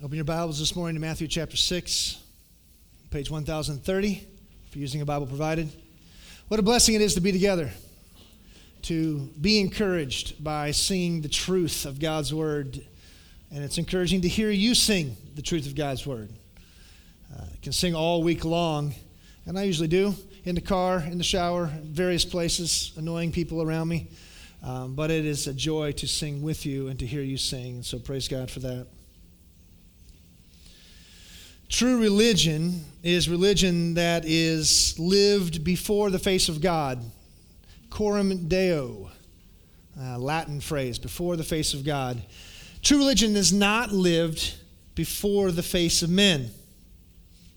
Open your Bibles this morning to Matthew chapter 6, page 1030, if you're using a Bible provided. What a blessing it is to be together, to be encouraged by seeing the truth of God's Word. And it's encouraging to hear you sing the truth of God's Word. I can sing all week long, and I usually do, in the car, in the shower, in various places, annoying people around me. But it is a joy to sing with you and to hear you sing, so praise God for that. True religion is religion that is lived before the face of God. Coram Deo, Latin phrase, before the face of God. True religion is not lived before the face of men.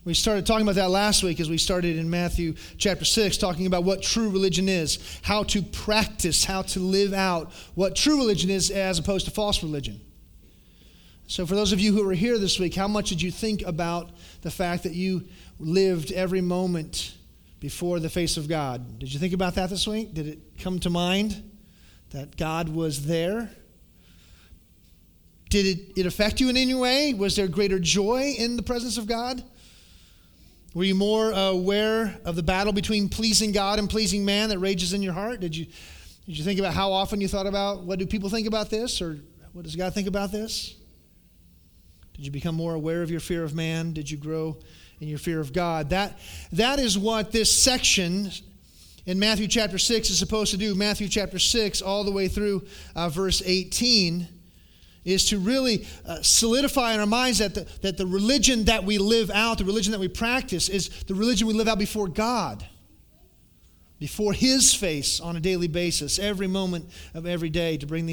We started talking about that last week as we started in Matthew chapter 6, talking about what true religion is, how to practice, how to live out what true religion is as opposed to false religion. So for those of you who were here this week, how much did you think about the fact that you lived every moment before the face of God? Did you think about that this week? Did it come to mind that God was there? Did it affect you in any way? Was there greater joy in the presence of God? Were you more aware of the battle between pleasing God and pleasing man that rages in your heart? Did you think about how often you thought about, what do people think about this? Or what does God think about this? Did you become more aware of your fear of man? Did you grow in your fear of God? That is what this section in Matthew chapter 6 is supposed to do. Matthew chapter 6 all the way through verse 18 is to really solidify in our minds that the religion that we live out, the religion that we practice, is the religion we live out before God, before His face on a daily basis, every moment of every day, to bring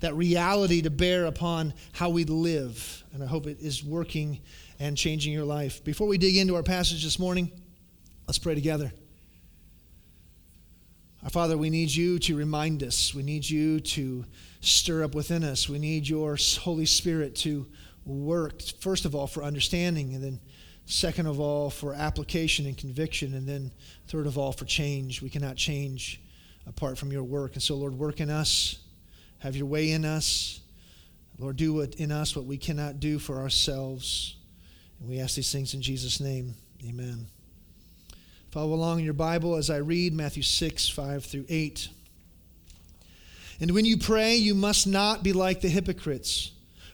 that reality to bear upon how we live. And I hope it is working and changing your life. Before we dig into our passage this morning, let's pray together. Our Father, we need you to remind us. We need you to stir up within us. We need your Holy Spirit to work, first of all, for understanding, and then second of all, for application and conviction, and then third of all, for change. We cannot change apart from your work. And so, Lord, work in us. Have your way in us. Lord, do in us what we cannot do for ourselves. And we ask these things in Jesus' name. Amen. Follow along in your Bible as I read Matthew 6, 5 through 8. And when you pray, you must not be like the hypocrites,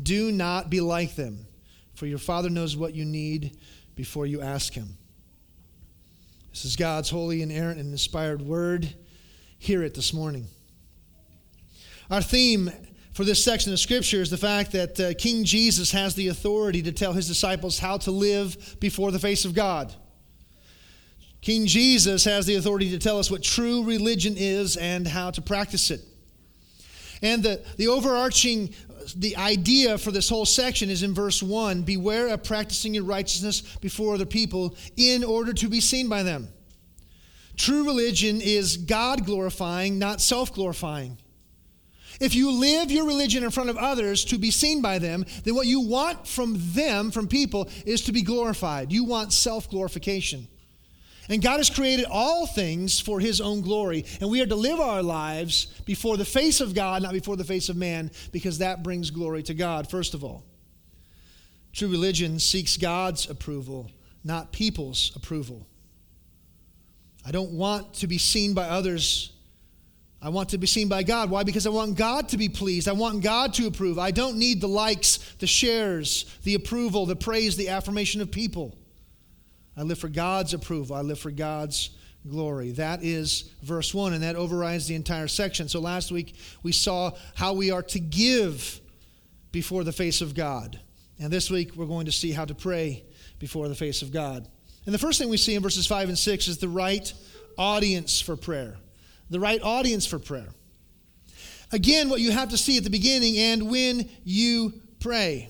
Do not be like them, for your Father knows what you need before you ask Him. This is God's holy, inerrant, and inspired word. Hear it this morning. Our theme for this section of Scripture is the fact that King Jesus has the authority to tell His disciples how to live before the face of God. King Jesus has the authority to tell us what true religion is and how to practice it. And the overarching the idea for this whole section is in verse 1, beware of practicing your righteousness before other people in order to be seen by them. True religion is God-glorifying, not self-glorifying. If you live your religion in front of others to be seen by them, then what you want from them, from people, is to be glorified. You want self-glorification. And God has created all things for His own glory. And we are to live our lives before the face of God, not before the face of man, because that brings glory to God, first of all. True religion seeks God's approval, not people's approval. I don't want to be seen by others. I want to be seen by God. Why? Because I want God to be pleased. I want God to approve. I don't need the likes, the shares, the approval, the praise, the affirmation of people. I live for God's approval. I live for God's glory. That is verse 1, and that overrides the entire section. So last week, we saw how we are to give before the face of God. And this week, we're going to see how to pray before the face of God. And the first thing we see in verses 5 and 6 is the right audience for prayer. The right audience for prayer. Again, what you have to see at the beginning, and when you pray.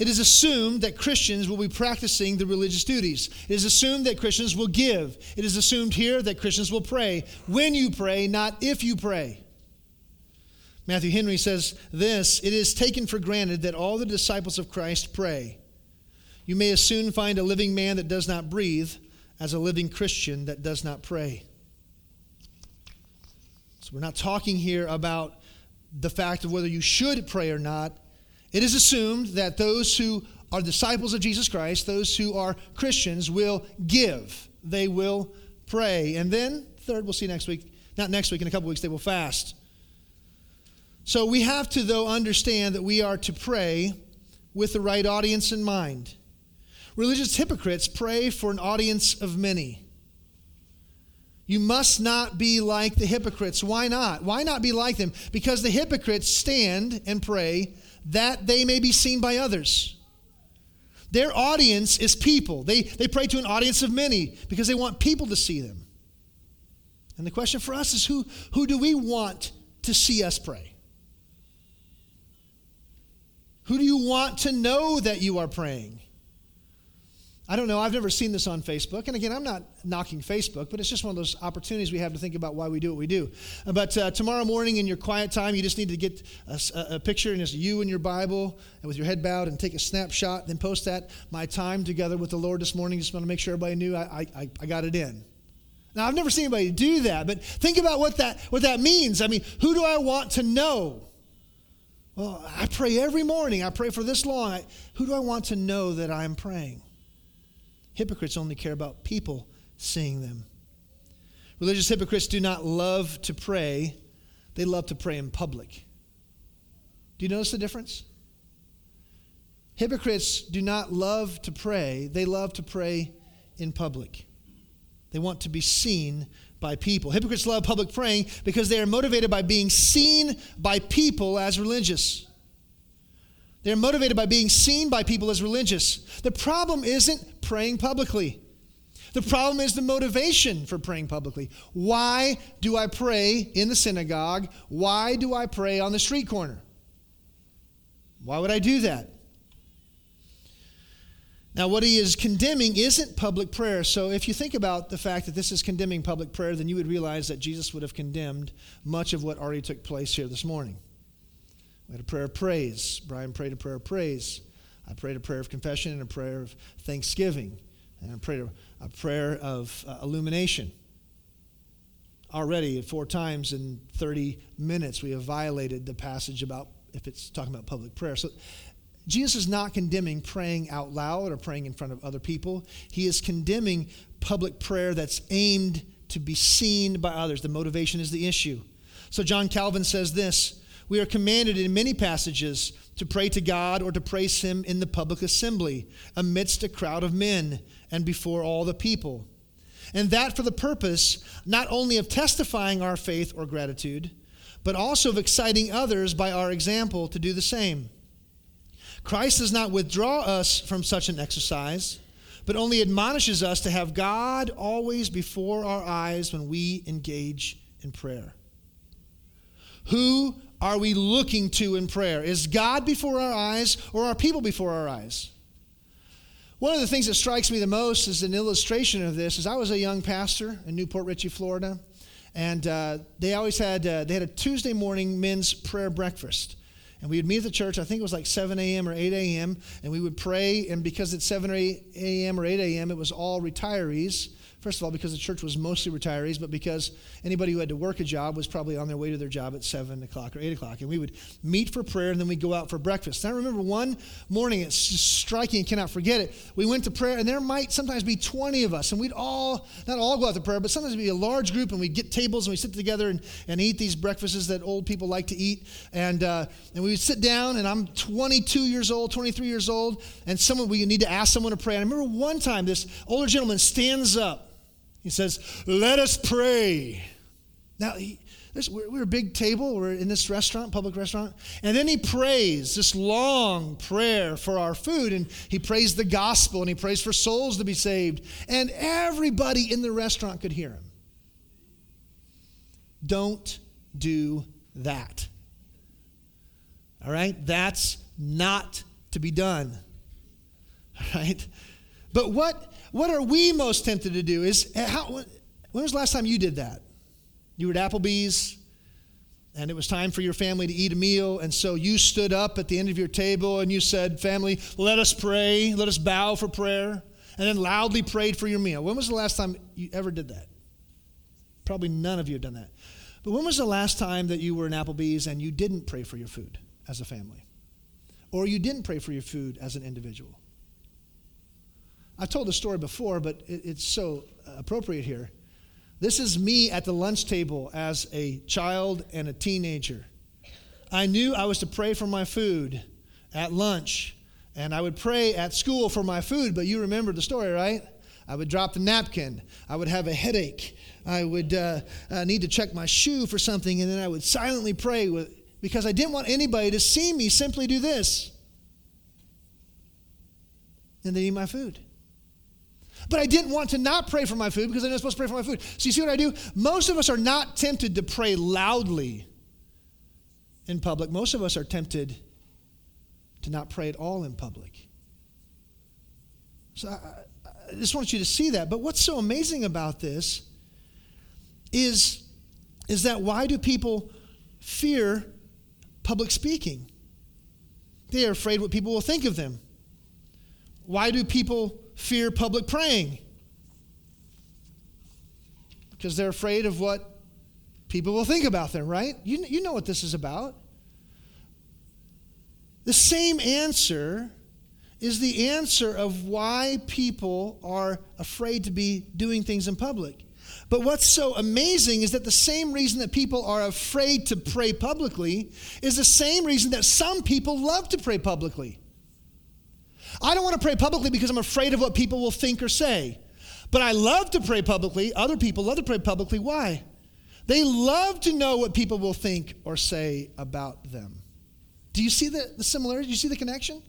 It is assumed that Christians will be practicing the religious duties. It is assumed that Christians will give. It is assumed here that Christians will pray when you pray, not if you pray. Matthew Henry says this: it is taken for granted that all the disciples of Christ pray. You may as soon find a living man that does not breathe as a living Christian that does not pray. So we're not talking here about the fact of whether you should pray or not. It is assumed that those who are disciples of Jesus Christ, those who are Christians, will give. They will pray. And then, third, we'll see next week. Not next week, in a couple weeks, they will fast. So we have to, though, understand that we are to pray with the right audience in mind. Religious hypocrites pray for an audience of many. You must not be like the hypocrites. Why not? Why not be like them? Because the hypocrites stand and pray that they may be seen by others. Their audience is people. They pray to an audience of many because they want people to see them. And the question for us is, who do we want to see us pray? Who do you want to know that you are praying? I don't know. I've never seen this on Facebook. And again, I'm not knocking Facebook, but it's just one of those opportunities we have to think about why we do what we do. But tomorrow morning in your quiet time, you just need to get a picture, and it's you and your Bible, and with your head bowed, and take a snapshot, then post that. My time together with the Lord this morning, just want to make sure everybody knew I got it in. Now, I've never seen anybody do that, but think about what that means. I mean, who do I want to know? Well, I pray every morning. I pray for this long. Who do I want to know that I'm praying? Hypocrites only care about people seeing them. Religious hypocrites do not love to pray. They love to pray in public. Do you notice the difference? Hypocrites do not love to pray. They love to pray in public. They want to be seen by people. Hypocrites love public praying because they are motivated by being seen by people as religious. They're motivated by being seen by people as religious. The problem isn't praying publicly. The problem is the motivation for praying publicly. Why do I pray in the synagogue? Why do I pray on the street corner? Why would I do that? Now, what he is condemning isn't public prayer. So if you think about the fact that this is condemning public prayer, then you would realize that Jesus would have condemned much of what already took place here this morning. We had a prayer of praise. Brian prayed a prayer of praise. I prayed a prayer of confession and a prayer of thanksgiving. And I prayed a prayer of illumination. Already, 4 times in 30 minutes, we have violated the passage about, if it's talking about public prayer. So Jesus is not condemning praying out loud or praying in front of other people. He is condemning public prayer that's aimed to be seen by others. The motivation is the issue. So John Calvin says this: we are commanded in many passages to pray to God or to praise Him in the public assembly, amidst a crowd of men, and before all the people. And that for the purpose not only of testifying our faith or gratitude, but also of exciting others by our example to do the same. Christ does not withdraw us from such an exercise, but only admonishes us to have God always before our eyes when we engage in prayer. Who are we looking to in prayer? Is God before our eyes, or are people before our eyes? One of the things that strikes me the most is an illustration of this. Is I was a young pastor in New Port Richey, Florida, and they always had they had a Tuesday morning men's prayer breakfast. And we would meet at the church. I think it was like 7 a.m. or 8 a.m., and we would pray. And because it's 7 or 8 a.m. or 8 a.m., it was all retirees. First of all, because the church was mostly retirees, but because anybody who had to work a job was probably on their way to their job at 7 o'clock or 8 o'clock. And we would meet for prayer, and then we'd go out for breakfast. And I remember one morning, it's just striking, I cannot forget it. We went to prayer, and there might sometimes be 20 of us. And we'd all, not all go out to prayer, but sometimes we'd be a large group, and we'd get tables, and we'd sit together and eat these breakfasts that old people like to eat. And we would sit down, and I'm 22 years old, 23 years old, and someone we need to ask someone to pray. And I remember one time, this older gentleman stands up. He says, "Let us pray." Now, we're a big table. We're in this restaurant, public restaurant. And then he prays this long prayer for our food. And he prays the gospel. And he prays for souls to be saved. And everybody in the restaurant could hear him. Don't do that. All right? That's not to be done. right? But what are we most tempted to do is, when was the last time you did that? You were at Applebee's, and it was time for your family to eat a meal, and so you stood up at the end of your table and you said, family, let us pray, let us bow for prayer, and then loudly prayed for your meal. When was the last time you ever did that? Probably none of you have done that. But when was the last time that you were in Applebee's and you didn't pray for your food as a family? Or you didn't pray for your food as an individual? I've told the story before, but it's so appropriate here. This is me at the lunch table as a child and a teenager. I knew I was to pray for my food at lunch, and I would pray at school for my food, but you remember the story, right? I would drop the napkin. I would have a headache. I would need to check my shoe for something, and then I would silently pray because I didn't want anybody to see me simply do this and then eat my food. But I didn't want to not pray for my food because I know I'm supposed to pray for my food. So you see what I do? Most of us are not tempted to pray loudly in public. Most of us are tempted to not pray at all in public. So I just want you to see that. But what's so amazing about this is that why do people fear public speaking? They are afraid what people will think of them. Why do people fear public praying? Because they're afraid of what people will think about them, right? You know what this is about. The same answer is the answer of why people are afraid to be doing things in public. But what's so amazing is that the same reason that people are afraid to pray publicly is the same reason that some people love to pray publicly. I don't want to pray publicly because I'm afraid of what people will think or say. But I love to pray publicly. Other people love to pray publicly. Why? They love to know what people will think or say about them. Do you see the similarity? Do you see the connection?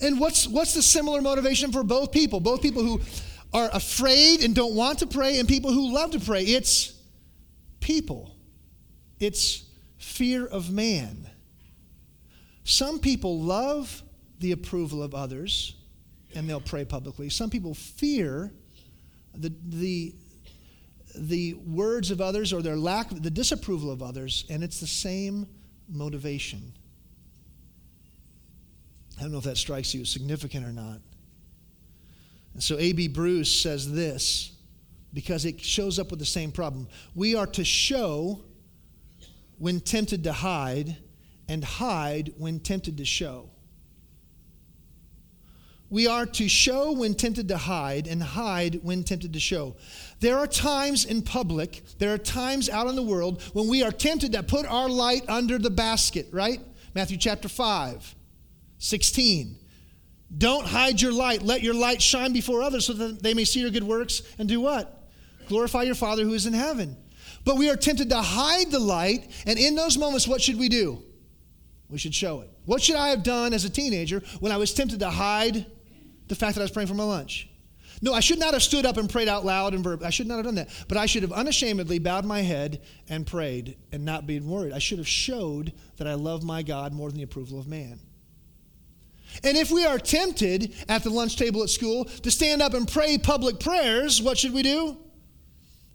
And what's the similar motivation for both people? Both people who are afraid and don't want to pray and people who love to pray. It's people. It's fear of man. Some people love the approval of others, and they'll pray publicly. Some people fear the words of others or their lack of the disapproval of others, and it's the same motivation. I don't know if that strikes you as significant or not. And so A.B. Bruce says this, because it shows up with the same problem. We are to show when tempted to hide, and hide when tempted to show. We are to show when tempted to hide and hide when tempted to show. There are times in public, there are times out in the world when we are tempted to put our light under the basket, right? Matthew chapter 5:16. Don't hide your light. Let your light shine before others so that they may see your good works and do what? Glorify your Father who is in heaven. But we are tempted to hide the light, and in those moments, what should we do? We should show it. What should I have done as a teenager when I was tempted to hide the fact that I was praying for my lunch? No, I should not have stood up and prayed out loud and verbally. I should not have done that. But I should have unashamedly bowed my head and prayed and not been worried. I should have showed that I love my God more than the approval of man. And if we are tempted at the lunch table at school to stand up and pray public prayers, what should we do?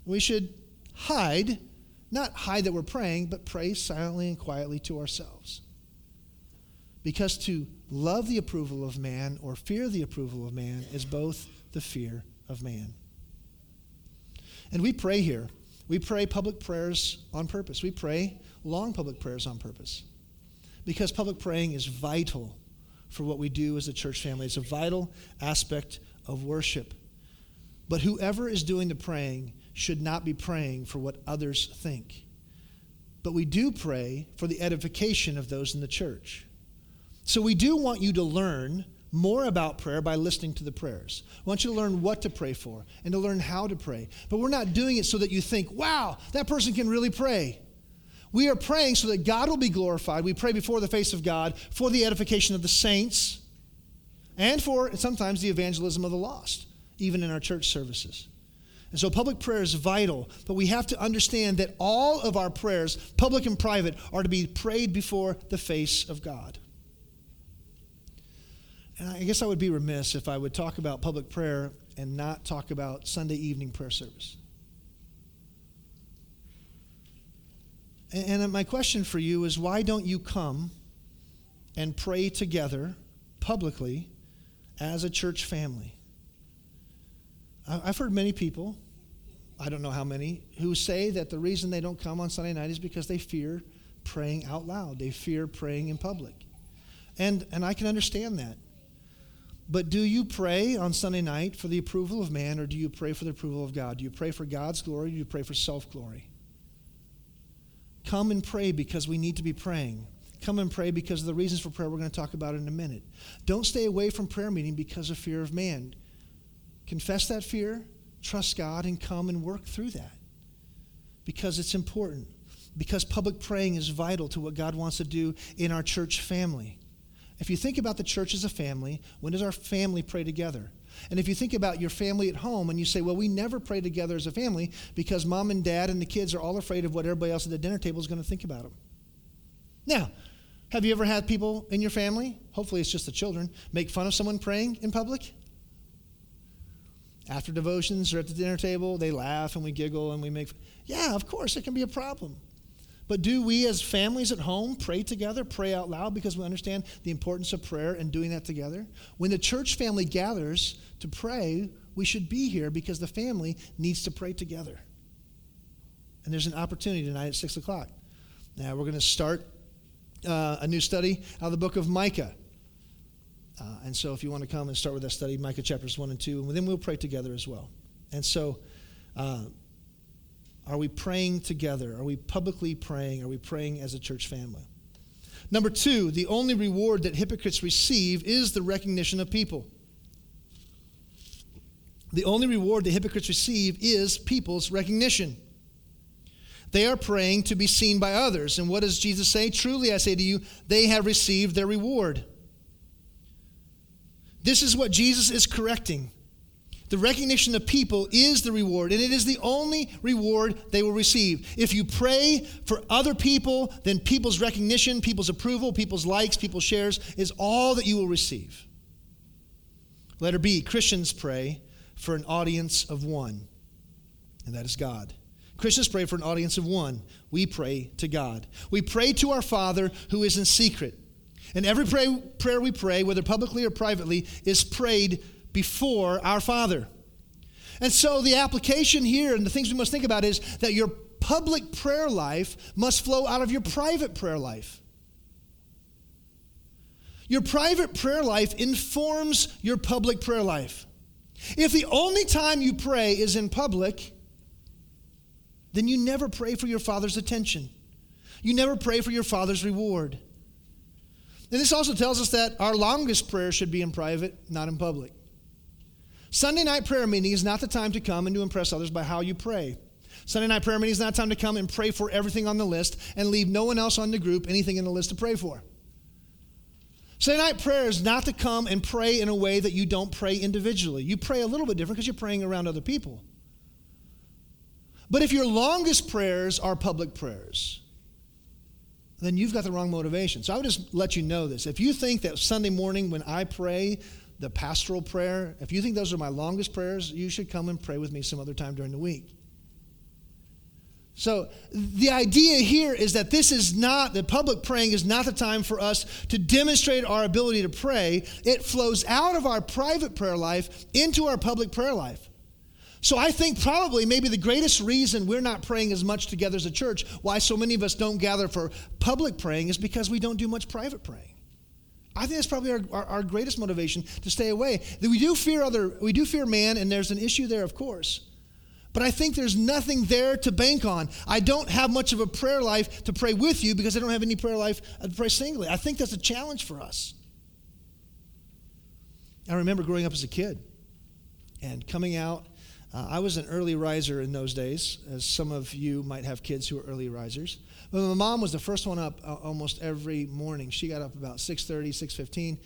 We should hide, not hide that we're praying, but pray silently and quietly to ourselves. Because to love the approval of man or fear the approval of man is both the fear of man. And we pray here. We pray public prayers on purpose. We pray long public prayers on purpose. Because public praying is vital for what we do as a church family. It's a vital aspect of worship. But whoever is doing the praying should not be praying for what others think. But we do pray for the edification of those in the church. So we do want you to learn more about prayer by listening to the prayers. We want you to learn what to pray for and to learn how to pray. But we're not doing it so that you think, wow, that person can really pray. We are praying so that God will be glorified. We pray before the face of God for the edification of the saints and for sometimes the evangelism of the lost, even in our church services. And so public prayer is vital, but we have to understand that all of our prayers, public and private, are to be prayed before the face of God. And I guess I would be remiss if I would talk about public prayer and not talk about Sunday evening prayer service. And my question for you is, why don't you come and pray together publicly as a church family? I've heard many people, I don't know how many, who say that the reason they don't come on Sunday night is because they fear praying out loud. They fear praying in public. And I can understand that. But do you pray on Sunday night for the approval of man, or do you pray for the approval of God? Do you pray for God's glory, or do you pray for self-glory? Come and pray because we need to be praying. Come and pray because of the reasons for prayer we're going to talk about in a minute. Don't stay away from prayer meeting because of fear of man. Confess that fear, trust God, and come and work through that because it's important, because public praying is vital to what God wants to do in our church family. If you think about the church as a family, when does our family pray together? And if you think about your family at home and you say, well, we never pray together as a family because mom and dad and the kids are all afraid of what everybody else at the dinner table is going to think about them. Now, have you ever had people in your family, hopefully it's just the children, make fun of someone praying in public? After devotions or at the dinner table, they laugh and we giggle and we make, yeah, of course, it can be a problem. But do we as families at home pray together, pray out loud, because we understand the importance of prayer and doing that together? When the church family gathers to pray, we should be here because the family needs to pray together. And there's an opportunity tonight at 6 o'clock. Now, we're going to start a new study out of the book of Micah. And so if you want to come and start with that study, Micah chapters 1 and 2, and then we'll pray together as well. And so are we praying together? Are we publicly praying? Are we praying as a church family? Number two, the only reward that hypocrites receive is the recognition of people. The only reward that hypocrites receive is people's recognition. They are praying to be seen by others. And what does Jesus say? Truly, I say to you, they have received their reward. This is what Jesus is correcting. The recognition of people is the reward, and it is the only reward they will receive. If you pray for other people, then people's recognition, people's approval, people's likes, people's shares is all that you will receive. Letter B, Christians pray for an audience of one, and that is God. Christians pray for an audience of one. We pray to God. We pray to our Father who is in secret. And every prayer we pray, whether publicly or privately, is prayed before our Father. And so the application here and the things we must think about is that your public prayer life must flow out of your private prayer life. Your private prayer life informs your public prayer life. If the only time you pray is in public, then you never pray for your Father's attention. You never pray for your Father's reward. And this also tells us that our longest prayer should be in private, not in public. Sunday night prayer meeting is not the time to come and to impress others by how you pray. Sunday night prayer meeting is not time to come and pray for everything on the list and leave no one else on the group anything in the list to pray for. Sunday night prayer is not to come and pray in a way that you don't pray individually. You pray a little bit different because you're praying around other people. But if your longest prayers are public prayers, then you've got the wrong motivation. So I would just let you know this. If you think that Sunday morning when I pray the pastoral prayer, if you think those are my longest prayers, you should come and pray with me some other time during the week. So the idea here is that this is not, the public praying is not the time for us to demonstrate our ability to pray. It flows out of our private prayer life into our public prayer life. So I think probably maybe the greatest reason we're not praying as much together as a church, why so many of us don't gather for public praying, is because we don't do much private praying. I think that's probably our greatest motivation to stay away. We do fear man, and there's an issue there, of course. But I think there's nothing there to bank on. I don't have much of a prayer life to pray with you because I don't have any prayer life to pray singly. I think that's a challenge for us. I remember growing up as a kid and coming out. I was an early riser in those days, as some of you might have kids who are early risers. But my mom was the first one up almost every morning. She got up about 6:30, 6:15.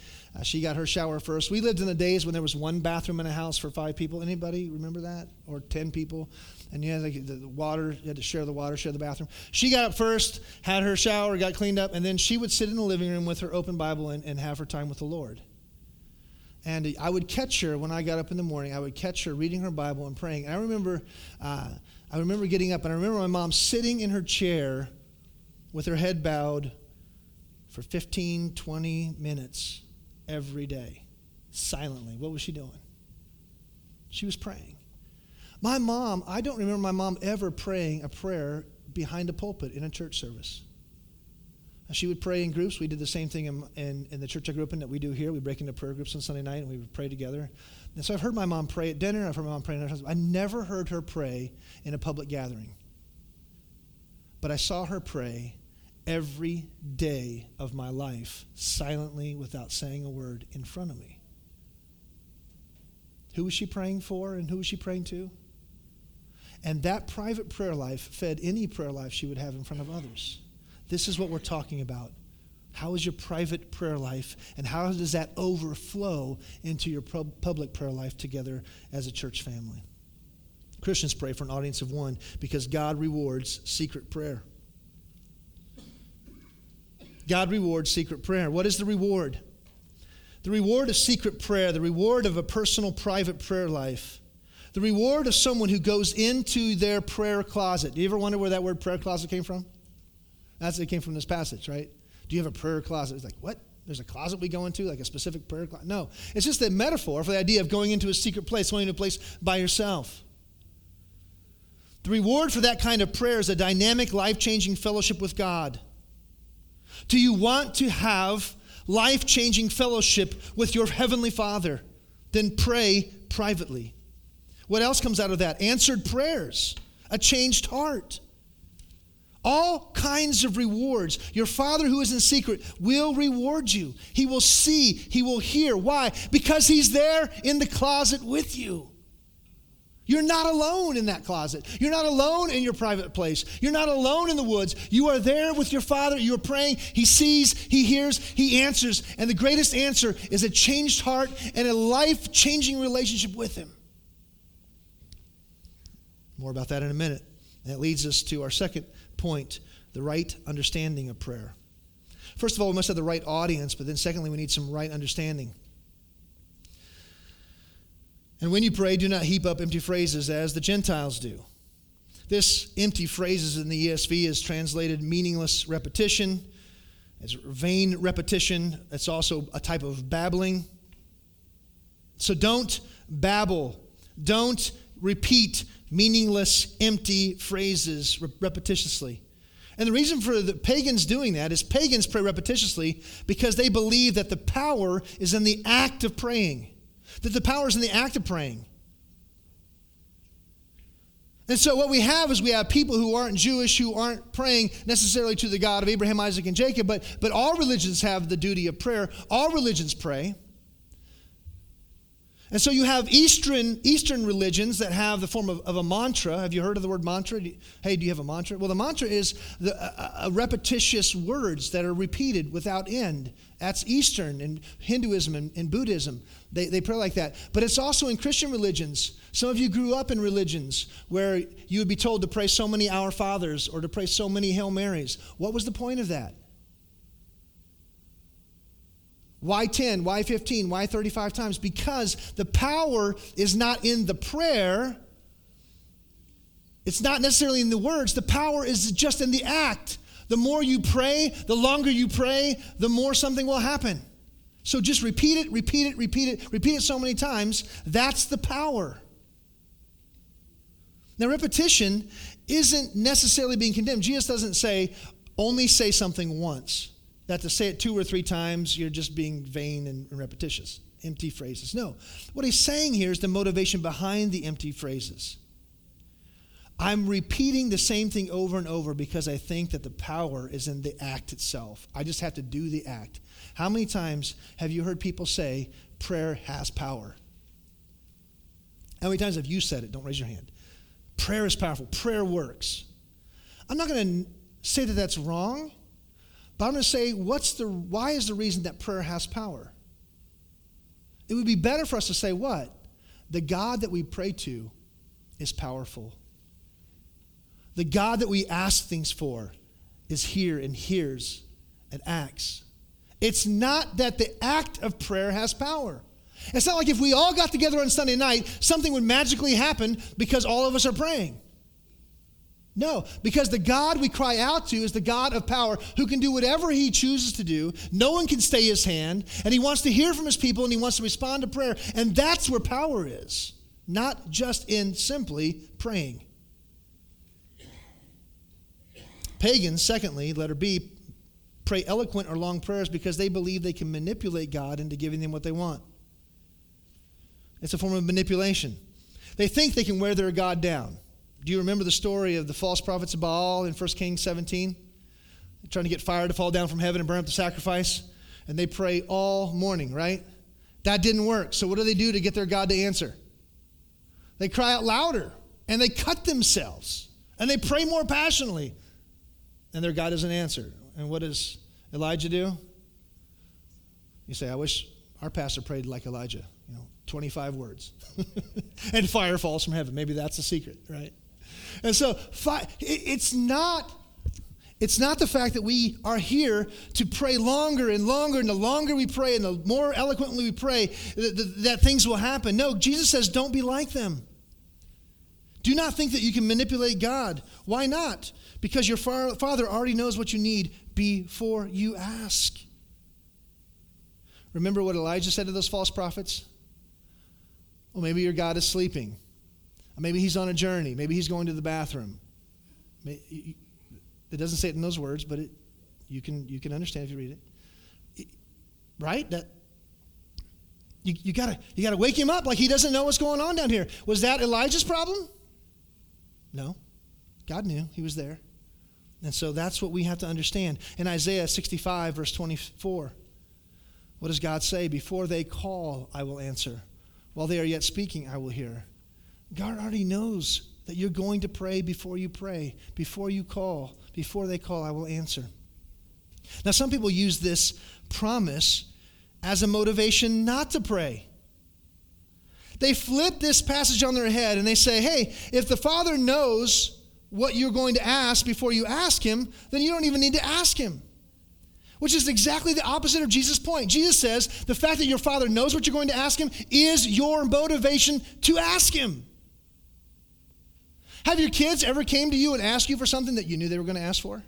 She got her shower first. We lived in the days when there was one bathroom in a house for 5 people. Anybody remember that? Or 10 people. And you had like the water, you had to share the water, share the bathroom. She got up first, had her shower, got cleaned up, and then she would sit in the living room with her open Bible and have her time with the Lord. And I would catch her when I got up in the morning. I would catch her reading her Bible and praying. And I remember getting up, and I remember my mom sitting in her chair with her head bowed for 15, 20 minutes every day, silently. What was she doing? She was praying. My mom, I don't remember my mom ever praying a prayer behind a pulpit in a church service. She would pray in groups. We did the same thing in the church I grew up in that we do here. We break into prayer groups on Sunday night, and we would pray together. And so I've heard my mom pray at dinner. I've heard my mom pray at dinner. I never heard her pray in a public gathering. But I saw her pray every day of my life, silently, without saying a word in front of me. Who was she praying for, and who was she praying to? And that private prayer life fed any prayer life she would have in front of others. This is what we're talking about. How is your private prayer life, and how does that overflow into your public prayer life together as a church family? Christians pray for an audience of one because God rewards secret prayer. God rewards secret prayer. What is the reward? The reward of secret prayer, the reward of a personal private prayer life, the reward of someone who goes into their prayer closet. Do you ever wonder where that word prayer closet came from? It came from this passage, right? Do you have a prayer closet? It's like, what? There's a closet we go into, like a specific prayer closet? No, it's just a metaphor for the idea of going into a secret place, going into a place by yourself. The reward for that kind of prayer is a dynamic, life-changing fellowship with God. Do you want to have life-changing fellowship with your Heavenly Father? Then pray privately. What else comes out of that? Answered prayers, a changed heart. All kinds of rewards. Your Father who is in secret will reward you. He will see. He will hear. Why? Because He's there in the closet with you. You're not alone in that closet. You're not alone in your private place. You're not alone in the woods. You are there with your Father. You are praying. He sees. He hears. He answers. And the greatest answer is a changed heart and a life-changing relationship with Him. More about that in a minute. That leads us to our second point, the right understanding of prayer. First of all, we must have the right audience, but then secondly, we need some right understanding. And when you pray, do not heap up empty phrases as the Gentiles do. This empty phrases in the ESV is translated meaningless repetition. It's vain repetition. It's also a type of babbling. So don't babble. Don't repeat meaningless, empty phrases repetitiously. And the reason for the pagans doing that is pagans pray repetitiously because they believe that the power is in the act of praying. That the power is in the act of praying. And so what we have is we have people who aren't Jewish, who aren't praying necessarily to the God of Abraham, Isaac, and Jacob, but all religions have the duty of prayer. All religions pray. And so you have Eastern religions that have the form of a mantra. Have you heard of the word mantra? Do you have a mantra? Well, the mantra is repetitious words that are repeated without end. That's Eastern and Hinduism and Buddhism. They pray like that. But it's also in Christian religions. Some of you grew up in religions where you would be told to pray so many Our Fathers or to pray so many Hail Marys. What was the point of that? Why 10? Why 15? Why 35 times? Because the power is not in the prayer. It's not necessarily in the words. The power is just in the act. The more you pray, the longer you pray, the more something will happen. So just repeat it so many times. That's the power. Now, repetition isn't necessarily being condemned. Jesus doesn't say, only say something once. That to say it 2 or 3 times, you're just being vain and repetitious. Empty phrases. No. What he's saying here is the motivation behind the empty phrases. I'm repeating the same thing over and over because I think that the power is in the act itself. I just have to do the act. How many times have you heard people say, prayer has power? How many times have you said it? Don't raise your hand. Prayer is powerful. Prayer works. I'm not going to say that that's wrong. But I'm going to say, why is the reason that prayer has power? It would be better for us to say what? The God that we pray to is powerful. The God that we ask things for is here and hears and acts. It's not that the act of prayer has power. It's not like if we all got together on Sunday night, something would magically happen because all of us are praying. No, because the God we cry out to is the God of power who can do whatever he chooses to do. No one can stay his hand, and he wants to hear from his people, and he wants to respond to prayer. And that's where power is, not just in simply praying. Pagans, secondly, letter B, pray eloquent or long prayers because they believe they can manipulate God into giving them what they want. It's a form of manipulation. They think they can wear their God down. Do you remember the story of the false prophets of Baal in 1 Kings 17? They're trying to get fire to fall down from heaven and burn up the sacrifice. And they pray all morning, right? That didn't work. So what do they do to get their God to answer? They cry out louder. And they cut themselves. And they pray more passionately. And their God doesn't answer. And what does Elijah do? You say, I wish our pastor prayed like Elijah. You know, 25 words. And fire falls from heaven. Maybe that's the secret, right? And so it's not the fact that we are here to pray longer and longer, and the longer we pray and the more eloquently we pray, that things will happen. No, Jesus says, don't be like them. Do not think that you can manipulate God. Why not? Because your Father already knows what you need before you ask. Remember what Elijah said to those false prophets? Well, maybe your God is sleeping. Maybe he's on a journey. Maybe he's going to the bathroom. It doesn't say it in those words, but you can understand if you read it, right? That you gotta wake him up like he doesn't know what's going on down here. Was that Elijah's problem? No, God knew he was there, and so that's what we have to understand. In Isaiah 65 verse 24, what does God say? Before they call, I will answer. While they are yet speaking, I will hear. God already knows that you're going to pray, before you call, before they call, I will answer. Now, some people use this promise as a motivation not to pray. They flip this passage on their head and they say, hey, if the Father knows what you're going to ask before you ask him, then you don't even need to ask him. Which is exactly the opposite of Jesus' point. Jesus says the fact that your Father knows what you're going to ask him is your motivation to ask him. Have your kids ever came to you and asked you for something that you knew they were going to ask for?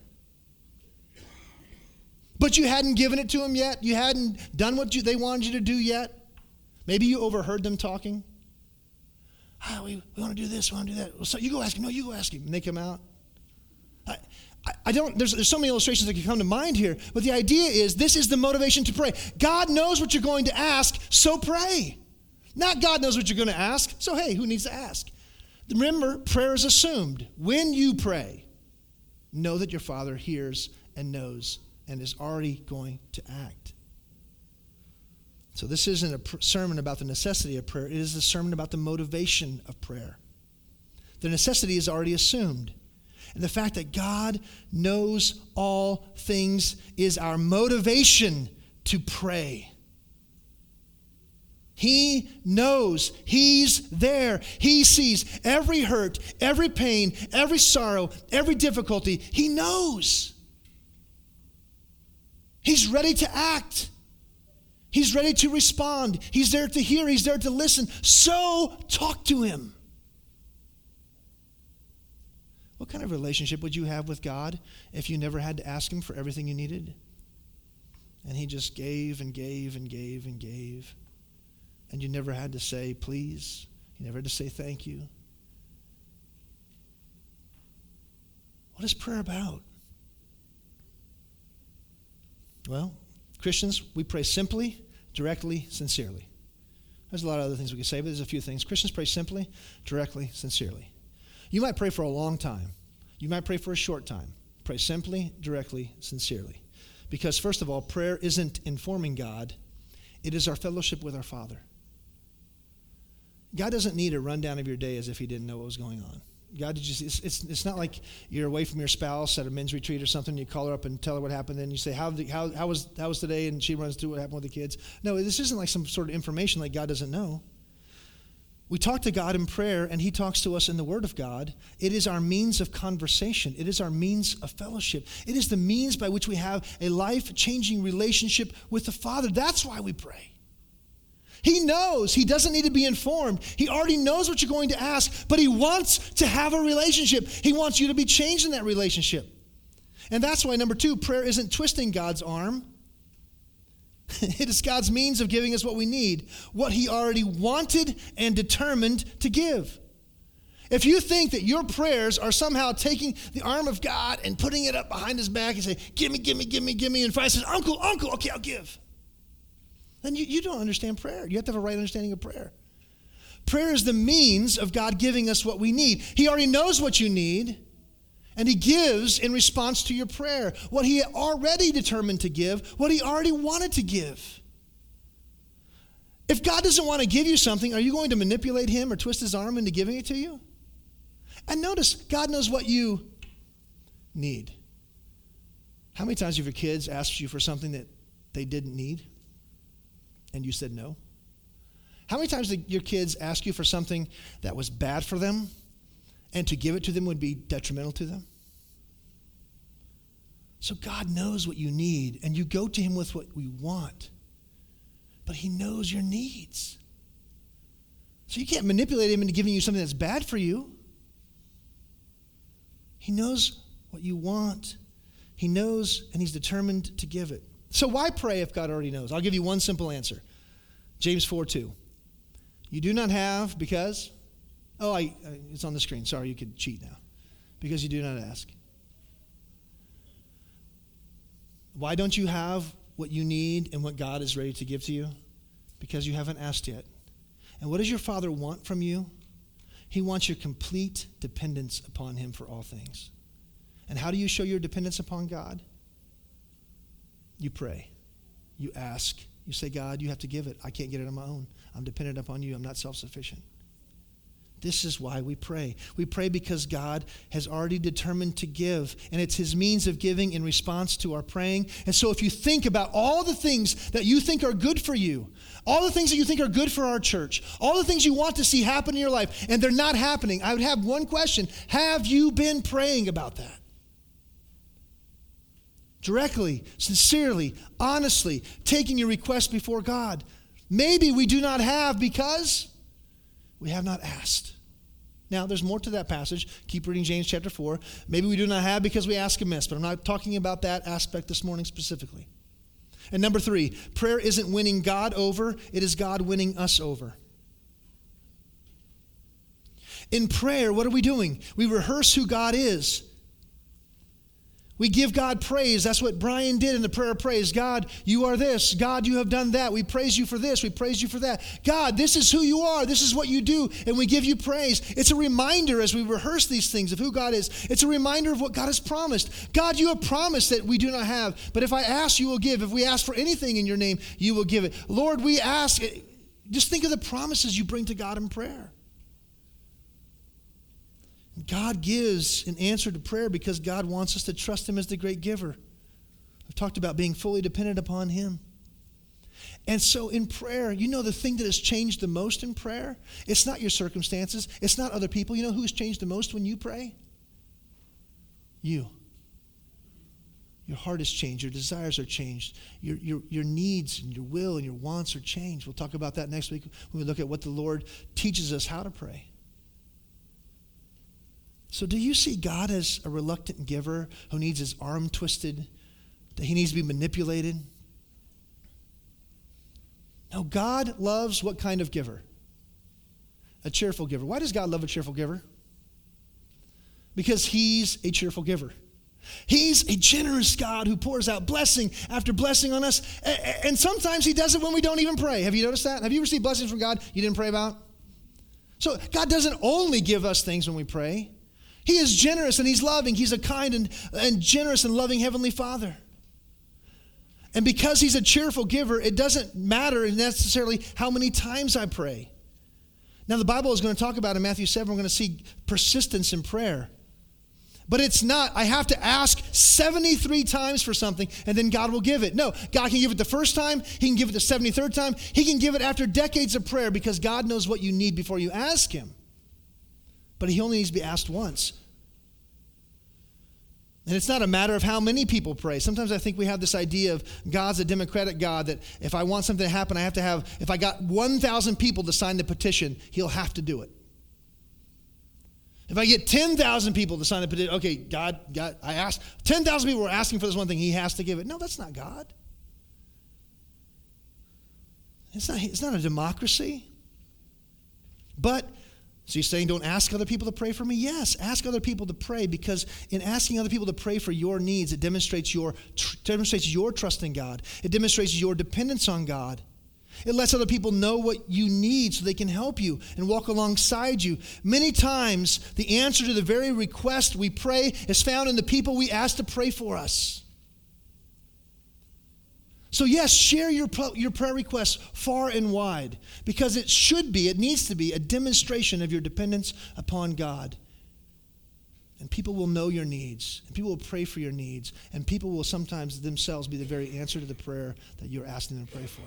But you hadn't given it to them yet? You hadn't done what they wanted you to do yet? Maybe you overheard them talking. Oh, we want to do this, we want to do that. So you go ask him. No, you go ask him. And they come out. There's so many illustrations that can come to mind here, but the idea is this is the motivation to pray. God knows what you're going to ask, so pray. Not God knows what you're going to ask, so hey, who needs to ask? Remember, prayer is assumed. When you pray, know that your Father hears and knows and is already going to act. So this isn't a sermon about the necessity of prayer. It is a sermon about the motivation of prayer. The necessity is already assumed. And the fact that God knows all things is our motivation to pray. He knows. He's there. He sees every hurt, every pain, every sorrow, every difficulty. He knows. He's ready to act. He's ready to respond. He's there to hear. He's there to listen. So talk to him. What kind of relationship would you have with God if you never had to ask him for everything you needed? And he just gave and gave and gave and gave. And you never had to say please. You never had to say thank you. What is prayer about? Well, Christians, we pray simply, directly, sincerely. There's a lot of other things we could say, but there's a few things. Christians pray simply, directly, sincerely. You might pray for a long time. You might pray for a short time. Pray simply, directly, sincerely. Because first of all, prayer isn't informing God. It is our fellowship with our Father. God doesn't need a rundown of your day as if he didn't know what was going on. God, it's not like you're away from your spouse at a men's retreat or something. You call her up and tell her what happened. Then you say, how was today? And she runs through what happened with the kids. No, this isn't like some sort of information like God doesn't know. We talk to God in prayer, and he talks to us in the Word of God. It is our means of conversation. It is our means of fellowship. It is the means by which we have a life-changing relationship with the Father. That's why we pray. He knows. He doesn't need to be informed. He already knows what you're going to ask, but he wants to have a relationship. He wants you to be changed in that relationship. And that's why, number two, prayer isn't twisting God's arm. It is God's means of giving us what we need, what he already wanted and determined to give. If you think that your prayers are somehow taking the arm of God and putting it up behind his back and say, gimme, gimme, gimme, gimme, and Christ says, uncle, uncle, okay, I'll give. Then you don't understand prayer. You have to have a right understanding of prayer. Prayer is the means of God giving us what we need. He already knows what you need, and he gives in response to your prayer what he already determined to give, what he already wanted to give. If God doesn't want to give you something, are you going to manipulate him or twist his arm into giving it to you? And notice, God knows what you need. How many times have your kids asked you for something that they didn't need and you said no? How many times did your kids ask you for something that was bad for them and to give it to them would be detrimental to them? So God knows what you need, and you go to him with what we want, but he knows your needs. So you can't manipulate him into giving you something that's bad for you. He knows what you want. He knows, and he's determined to give it. So why pray if God already knows? I'll give you one simple answer. James 4:2. You do not have because, it's on the screen. Sorry, you could cheat now. Because you do not ask. Why don't you have what you need and what God is ready to give to you? Because you haven't asked yet. And what does your Father want from you? He wants your complete dependence upon him for all things. And how do you show your dependence upon God? You pray. You ask. You say, God, you have to give it. I can't get it on my own. I'm dependent upon you. I'm not self-sufficient. This is why we pray. We pray because God has already determined to give, and it's his means of giving in response to our praying. And so if you think about all the things that you think are good for you, all the things that you think are good for our church, all the things you want to see happen in your life, and they're not happening, I would have one question. Have you been praying about that? Directly, sincerely, honestly, taking your request before God. Maybe we do not have because we have not asked. Now, there's more to that passage. Keep reading James chapter 4. Maybe we do not have because we ask amiss, but I'm not talking about that aspect this morning specifically. And number three, prayer isn't winning God over. It is God winning us over. In prayer, what are we doing? We rehearse who God is. We give God praise. That's what Brian did in the prayer of praise. God, you are this. God, you have done that. We praise you for this. We praise you for that. God, this is who you are. This is what you do. And we give you praise. It's a reminder as we rehearse these things of who God is. It's a reminder of what God has promised. God, you have promised that we do not have. But if I ask, you will give. If we ask for anything in your name, you will give it. Lord, we ask. Just think of the promises you bring to God in prayer. God gives an answer to prayer because God wants us to trust him as the great giver. I've talked about being fully dependent upon him. And so in prayer, you know the thing that has changed the most in prayer? It's not your circumstances. It's not other people. You know who has changed the most when you pray? You. Your heart is changed. Your desires are changed. Your needs and your will and your wants are changed. We'll talk about that next week when we look at what the Lord teaches us how to pray. So do you see God as a reluctant giver who needs his arm twisted, that he needs to be manipulated? No, God loves what kind of giver? A cheerful giver. Why does God love a cheerful giver? Because he's a cheerful giver. He's a generous God who pours out blessing after blessing on us. And sometimes he does it when we don't even pray. Have you noticed that? Have you received blessings from God you didn't pray about? So God doesn't only give us things when we pray. He is generous and he's loving. He's a kind and generous and loving Heavenly Father. And because he's a cheerful giver, it doesn't matter necessarily how many times I pray. Now the Bible is going to talk about in Matthew 7, we're going to see persistence in prayer. But it's not, I have to ask 73 times for something and then God will give it. No, God can give it the first time. He can give it the 73rd time. He can give it after decades of prayer because God knows what you need before you ask him. But he only needs to be asked once. And it's not a matter of how many people pray. Sometimes I think we have this idea of God's a democratic God, that if I want something to happen, I have to have, if I got 1,000 people to sign the petition, he'll have to do it. If I get 10,000 people to sign the petition, okay, God, I asked, 10,000 people were asking for this one thing, he has to give it. No, that's not God. It's not a democracy. But, so you're saying don't ask other people to pray for me? Yes, ask other people to pray, because in asking other people to pray for your needs, it demonstrates your trust in God. It demonstrates your dependence on God. It lets other people know what you need so they can help you and walk alongside you. Many times, the answer to the very request we pray is found in the people we ask to pray for us. So yes, share your prayer requests far and wide, because it needs to be a demonstration of your dependence upon God. And people will know your needs, and people will pray for your needs, and people will sometimes themselves be the very answer to the prayer that you're asking them to pray for.